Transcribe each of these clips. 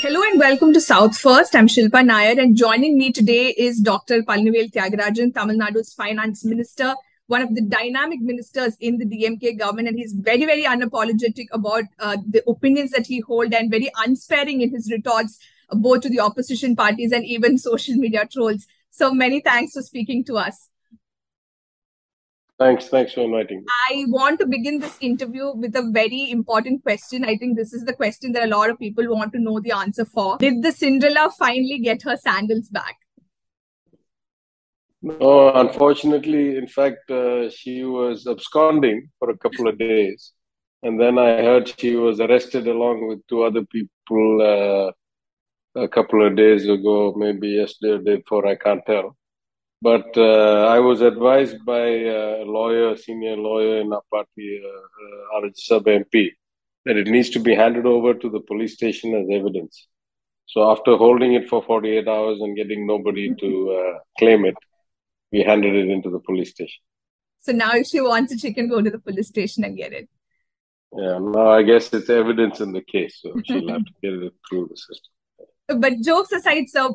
Hello and welcome to South First. I'm Shilpa Nayar and joining me today is Dr. Palanivel Thyagarajan, Tamil Nadu's Finance Minister, one of the dynamic ministers in the DMK government, and he's very, very unapologetic about the opinions that he holds and very unsparing in his retorts, both to the opposition parties and even social media trolls. So many thanks for speaking to us. Thanks for inviting me. I want to begin this interview with a very important question. I think this is the question that a lot of people want to know the answer for. Did the Cinderella finally get her sandals back? No, unfortunately. In fact, she was absconding for a couple of days. And then I heard she was arrested along with two other people a couple of days ago, maybe yesterday or the day before, I can't tell. But I was advised by a lawyer, senior lawyer in our party, RJ Sub MP, that it needs to be handed over to the police station as evidence. So after holding it for 48 hours and getting nobody to claim it, we handed it into the police station. So now if she wants it, she can go to the police station and get it. Yeah, no, I guess it's evidence in the case. So she'll have to get it through the system. But jokes aside, sir,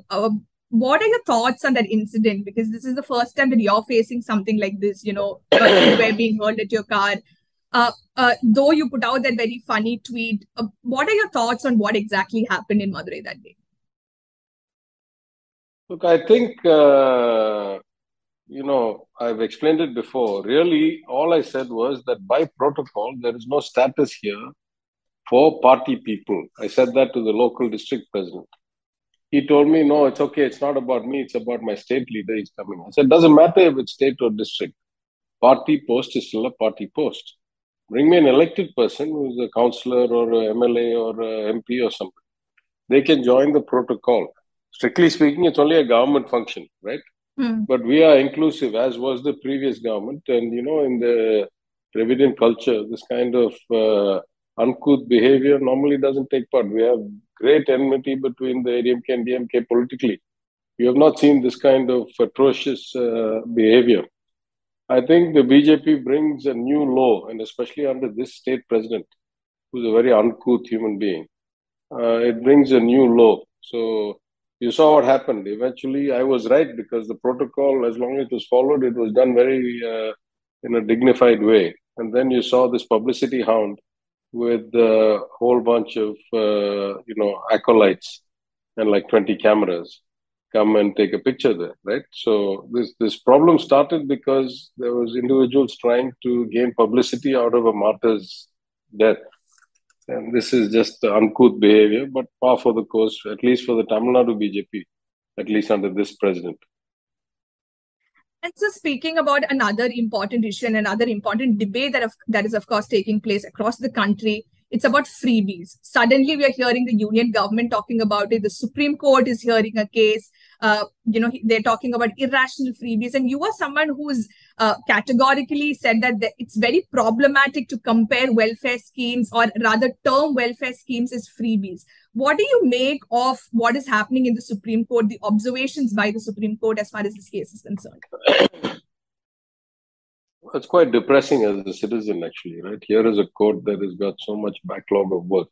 what are your thoughts on that incident? Because this is the first time that you're facing something like this, you know, where being hurled at your car. Though you put out that very funny tweet, what are your thoughts on what exactly happened in Madurai that day? Look, I think, you know, I've explained it before. Really, all I said was that by protocol, there is no status here for party people. I said that to the local district president. He told me, no, it's okay. It's not about me. It's about my state leader. He's coming. I said, doesn't matter if it's state or district. Party post is still a party post. Bring me an elected person who's a councillor or a MLA or a MP or something. They can join the protocol. Strictly speaking, it's only a government function, right? Mm. But we are inclusive, as was the previous government. And, you know, in the Dravidian culture, this kind of uncouth behavior normally doesn't take part. We have great enmity between the ADMK and DMK politically. You have not seen this kind of atrocious behavior. I think the BJP brings a new law, and especially under this state president, who's a very uncouth human being, it brings a new law. So you saw what happened. Eventually, I was right because the protocol, as long as it was followed, it was done very in a dignified way. And then you saw this publicity hound with a whole bunch of, you know, acolytes and like 20 cameras come and take a picture there, right? So this problem started because there was individuals trying to gain publicity out of a martyr's death. And this is just uncouth behavior, but par for the course, at least for the Tamil Nadu BJP, at least under this president. And so speaking about another important issue and another important debate that is, of course, taking place across the country, it's about freebies. Suddenly, we are hearing the union government talking about it. The Supreme Court is hearing a case. You know, they're talking about irrational freebies. And you are someone who's categorically said that it's very problematic to compare welfare schemes, or rather term welfare schemes, as freebies. What do you make of what is happening in the Supreme Court, the observations by the Supreme Court as far as this case is concerned? It's quite depressing as a citizen, actually, right? Here is a court that has got so much backlog of work.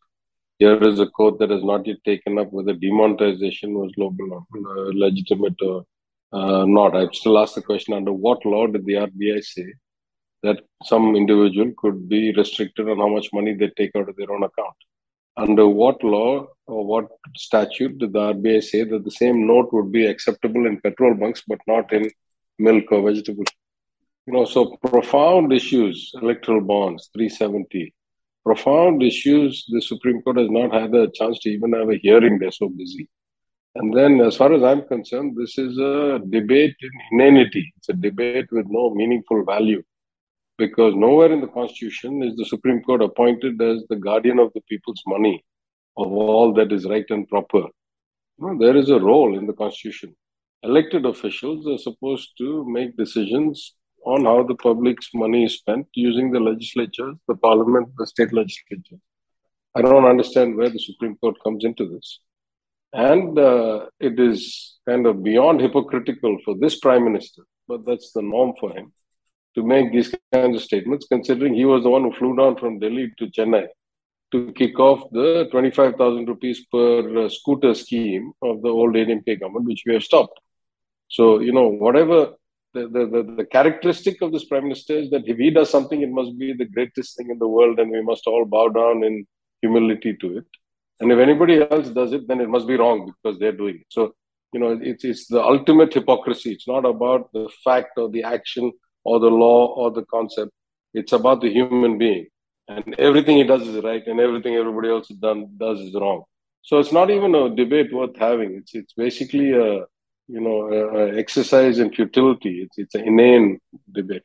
Here is a court that has not yet taken up whether demonetization was global or legitimate or not. I've still asked the question, under what law did the RBI say that some individual could be restricted on how much money they take out of their own account? Under what law or what statute did the RBI say that the same note would be acceptable in petrol bunks but not in milk or vegetables? You know, so profound issues, electoral bonds, 370, profound issues. The Supreme Court has not had a chance to even have a hearing. They're so busy. And then, as far as I'm concerned, this is a debate in inanity. It's a debate with no meaningful value, because nowhere in the Constitution is the Supreme Court appointed as the guardian of the people's money, of all that is right and proper. You know, there is a role in the Constitution. Elected officials are supposed to make decisions on how the public's money is spent using the legislature, the parliament, the state legislature. I don't understand where the Supreme Court comes into this. And it is kind of beyond hypocritical for this Prime Minister, but that's the norm for him, to make these kinds of statements, considering he was the one who flew down from Delhi to Chennai to kick off the 25,000 rupees per scooter scheme of the old ADMK government, which we have stopped. So, you know, whatever the characteristic of this Prime Minister is that if he does something, it must be the greatest thing in the world and we must all bow down in humility to it. And if anybody else does it, then it must be wrong because they're doing it. So, you know, it's the ultimate hypocrisy. It's not about the fact or the action or the law or the concept. It's about the human being. And everything he does is right and everything everybody else does is wrong. So it's not even a debate worth having. It's basically a, you know, a exercise in futility. It's an inane debate.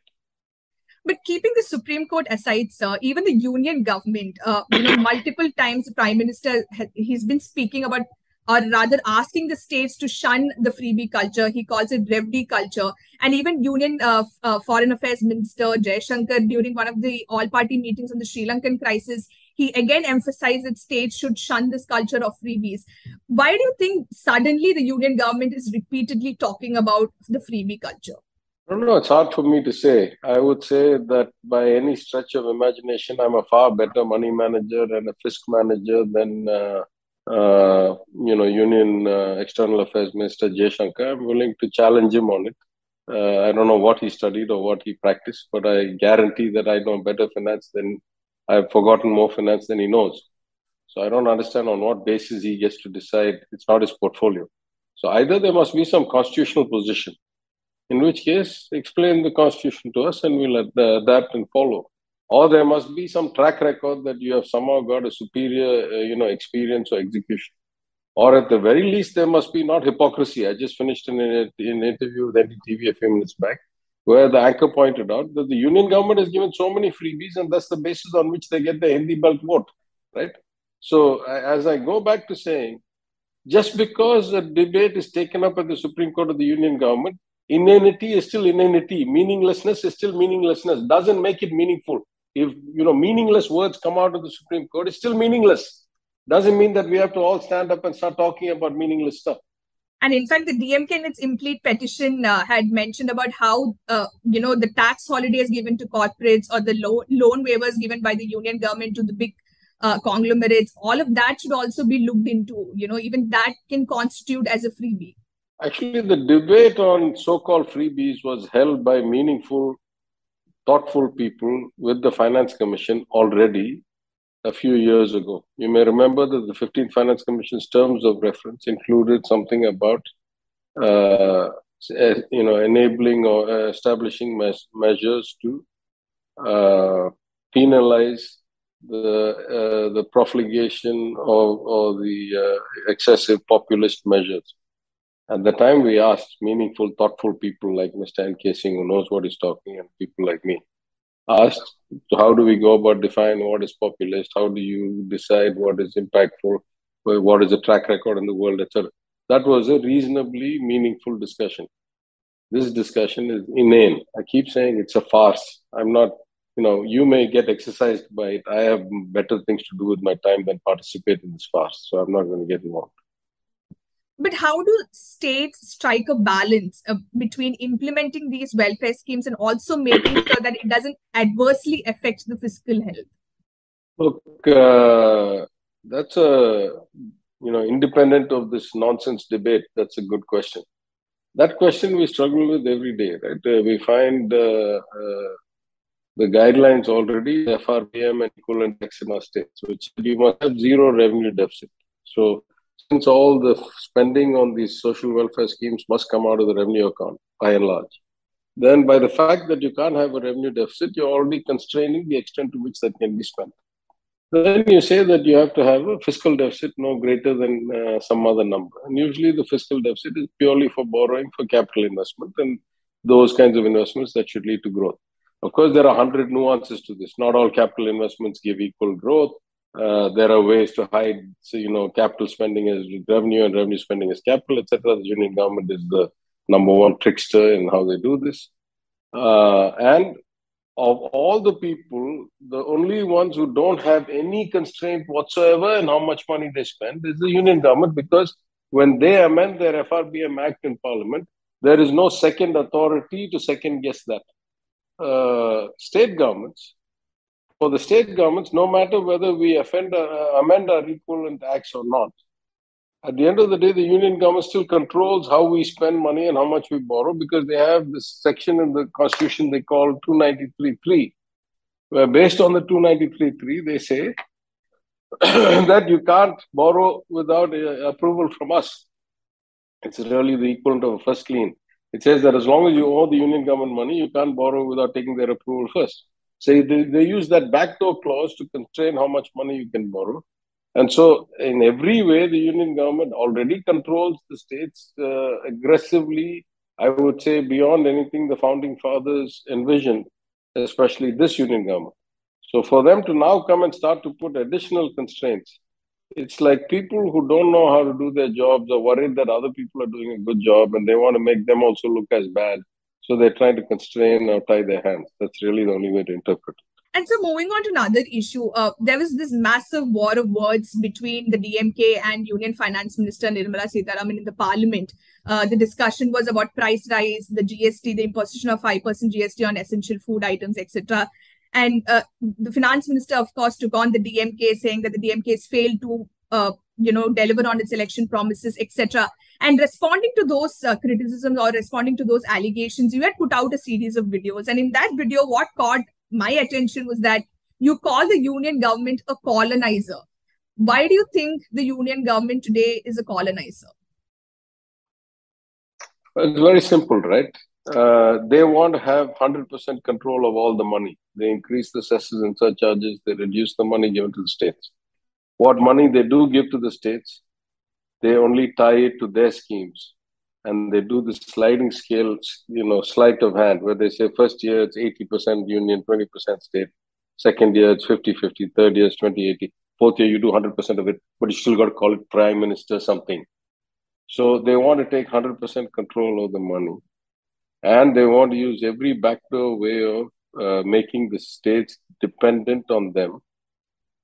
But keeping the Supreme Court aside, sir, even the union government, you know, multiple times the Prime Minister, he's been speaking about, or rather asking the states to shun the freebie culture. He calls it Dravidian culture. And even Union Foreign Affairs Minister Jayashankar, during one of the all-party meetings on the Sri Lankan crisis, he again emphasized that states should shun this culture of freebies. Why do you think suddenly the union government is repeatedly talking about the freebie culture? I don't know. It's hard for me to say. I would say that by any stretch of imagination, I'm a far better money manager and a fisc manager than... Union External Affairs Minister Jayashankar. I'm willing to challenge him on it. I don't know what he studied or what he practiced, but I guarantee that I know better finance than I've forgotten more finance than he knows. So I don't understand on what basis he gets to decide. It's not his portfolio. So either there must be some constitutional position, in which case explain the constitution to us and we'll adapt and follow. Or there must be some track record that you have somehow got a superior, experience or execution. Or at the very least, there must be not hypocrisy. I just finished an interview with NDTV a few minutes back, where the anchor pointed out that the union government has given so many freebies and that's the basis on which they get the Hindi belt vote, right? So as I go back to saying, just because a debate is taken up at the Supreme Court of the union government, inanity is still inanity. Meaninglessness is still meaninglessness. Doesn't make it meaningful. If, you know, meaningless words come out of the Supreme Court, it's still meaningless. Doesn't mean that we have to all stand up and start talking about meaningless stuff. And in fact, the DMK in its implied petition had mentioned about how, the tax holidays given to corporates or the loan waivers given by the union government to the big conglomerates, all of that should also be looked into. You know, even that can constitute as a freebie. Actually, the debate on so-called freebies was held by meaningful, thoughtful people with the Finance Commission already a few years ago. You may remember that the 15th Finance Commission's terms of reference included something about, enabling or establishing measures to penalize the profligation or the excessive populist measures. At the time, we asked meaningful, thoughtful people like Mr. N. K. Singh, who knows what he's talking, and people like me, asked, how do we go about defining what is populist? How do you decide what is impactful? What is the track record in the world, etc.? That was a reasonably meaningful discussion. This discussion is inane. I keep saying it's a farce. I'm not, you may get exercised by it. I have better things to do with my time than participate in this farce. So I'm not going to get involved. But how do states strike a balance between implementing these welfare schemes and also making sure that it doesn't adversely affect the fiscal health? Look, that's a, independent of this nonsense debate, that's a good question. That question we struggle with every day, right? We find the guidelines already, FRBM and equivalent tax in our states, which you must have zero revenue deficit. So, since all the spending on these social welfare schemes must come out of the revenue account, by and large, then by the fact that you can't have a revenue deficit, you're already constraining the extent to which that can be spent. Then you say that you have to have a fiscal deficit no greater than some other number. And usually the fiscal deficit is purely for borrowing for capital investment and those kinds of investments that should lead to growth. Of course, there are 100 nuances to this. Not all capital investments give equal growth. There are ways to hide, capital spending as revenue and revenue spending as capital, etc. The union government is the number one trickster in how they do this. And of all the people, the only ones who don't have any constraint whatsoever in how much money they spend is the union government, because when they amend their FRBM Act in Parliament, there is no second authority to second guess that. State governments for the state governments, no matter whether we amend our Equivalent Acts or not, at the end of the day, the union government still controls how we spend money and how much we borrow, because they have this section in the constitution they call 293(3), where based on the 293(3), they say that you can't borrow without approval from us. It's really the equivalent of a first lien. It says that as long as you owe the union government money, you can't borrow without taking their approval first. So they use that backdoor clause to constrain how much money you can borrow. And so in every way, the union government already controls the states aggressively, I would say, beyond anything the founding fathers envisioned, especially this union government. So for them to now come and start to put additional constraints, it's like people who don't know how to do their jobs are worried that other people are doing a good job and they want to make them also look as bad. So they're trying to constrain or tie their hands. That's really the only way to interpret it. And so moving on to another issue, there was this massive war of words between the DMK and Union Finance Minister Nirmala Sitharaman in the Parliament. The discussion was about price rise, the GST, the imposition of 5% GST on essential food items, etc. And the Finance Minister, of course, took on the DMK, saying that the DMK has failed to, deliver on its election promises, etc. And responding to those criticisms or responding to those allegations, you had put out a series of videos. And in that video, what caught my attention was that you call the union government a colonizer. Why do you think the union government today is a colonizer? It's very simple, right? They want to have 100% control of all the money. They increase the cesses and surcharges. They reduce the money given to the states. What money they do give to the states, they only tie it to their schemes. And they do this sliding scale, sleight of hand, where they say first year it's 80% union, 20% state. Second year it's 50-50. Third year it's 20-80. Fourth year you do 100% of it, but you still got to call it prime minister something. So they want to take 100% control of the money. And they want to use every backdoor way of making the states dependent on them.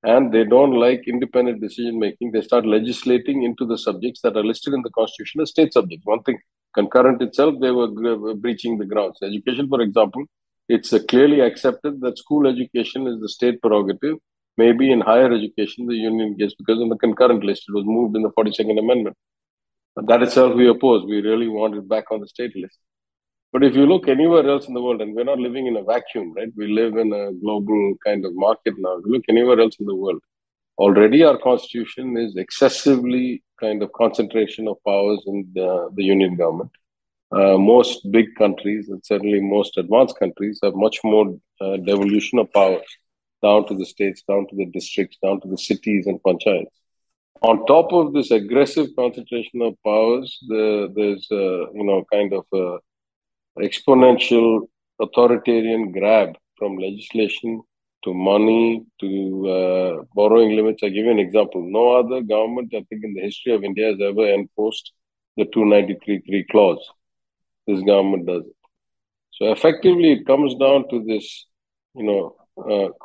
And they don't like independent decision-making. They start legislating into the subjects that are listed in the Constitution as state subjects. One thing, concurrent itself, they were breaching the grounds. Education, for example, it's clearly accepted that school education is the state prerogative. Maybe in higher education, the union gets, because on the concurrent list, it was moved in the 42nd Amendment. But that itself we oppose. We really want it back on the state list. But if you look anywhere else in the world, and we're not living in a vacuum, right? We live in a global kind of market now. If you look anywhere else in the world, already our constitution is excessively kind of concentration of powers in the union government. Most big countries, and certainly most advanced countries, have much more devolution of powers down to the states, down to the districts, down to the cities and panchayats. On top of this aggressive concentration of powers, there's exponential authoritarian grab from legislation to money to borrowing limits. I give you an example. No other government, I think, in the history of India has ever enforced the 293(3) clause. This government does it. So effectively, it comes down to this,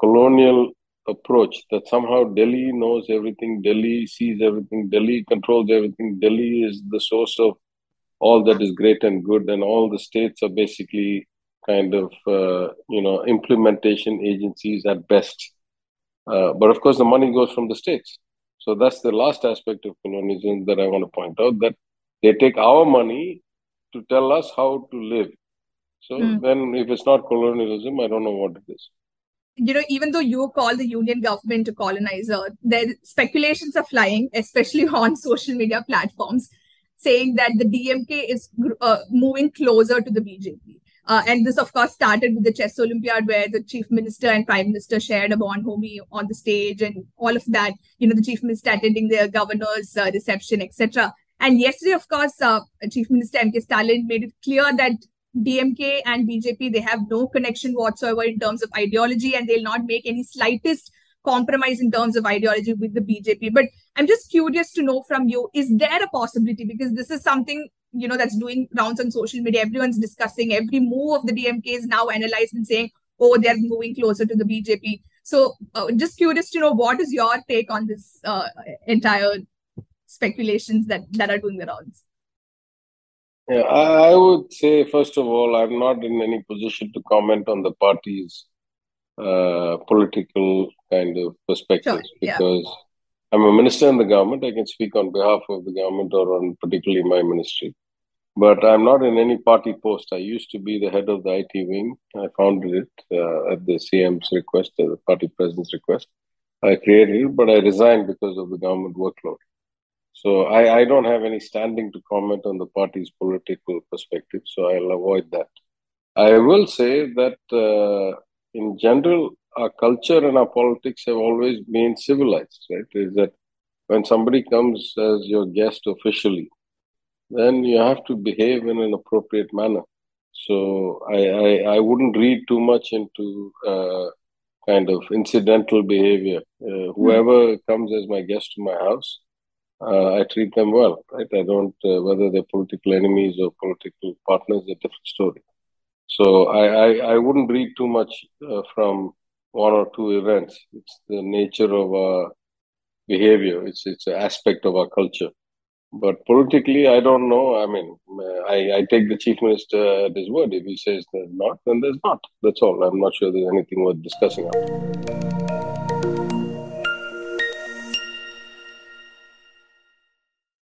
colonial approach that somehow Delhi knows everything, Delhi sees everything, Delhi controls everything, Delhi is the source of all that is great and good, and all the states are basically kind of, implementation agencies at best. But of course, the money goes from the states. So that's the last aspect of colonialism that I want to point out, that they take our money to tell us how to live. So then if it's not colonialism, I don't know what it is. Even though you call the union government a colonizer, their speculations are flying, especially on social media platforms, saying that the DMK is moving closer to the BJP. And this, of course, started with the Chess Olympiad, where the Chief Minister and Prime Minister shared a bon homie on the stage and all of that. The Chief Minister attending the governor's reception, etc. And yesterday, of course, Chief Minister MK Stalin made it clear that DMK and BJP, they have no connection whatsoever in terms of ideology, and they'll not make any slightest compromise in terms of ideology with the BJP. But I'm just curious to know from you, is there a possibility, because this is something, that's doing rounds on social media, everyone's discussing, every move of the DMK is now analyzed and saying, oh, they're moving closer to the BJP. So just curious to know, what is your take on this entire speculations that are doing the rounds? Yeah, I would say, first of all, I'm not in any position to comment on the parties political kind of perspectives. Sure. Because I'm a minister in the government, I can speak on behalf of the government or on particularly my ministry. But I'm not in any party post. I used to be the head of the IT wing. I founded it at the CM's request, the party president's request. I created it, but I resigned because of the government workload. So I don't have any standing to comment on the party's political perspective, so I'll avoid that. I will say that in general, our culture and our politics have always been civilized, right? Is that when somebody comes as your guest officially, then you have to behave in an appropriate manner. So I wouldn't read too much into kind of incidental behavior. Whoever comes as my guest to my house, I treat them well, right? I don't, whether they're political enemies or political partners, a different story. So I wouldn't read too much from one or two events. It's the nature of our behavior. It's an aspect of our culture. But politically, I don't know. I mean, I take the Chief Minister at his word. If he says there's not, then there's not. That's all. I'm not sure there's anything worth discussing about.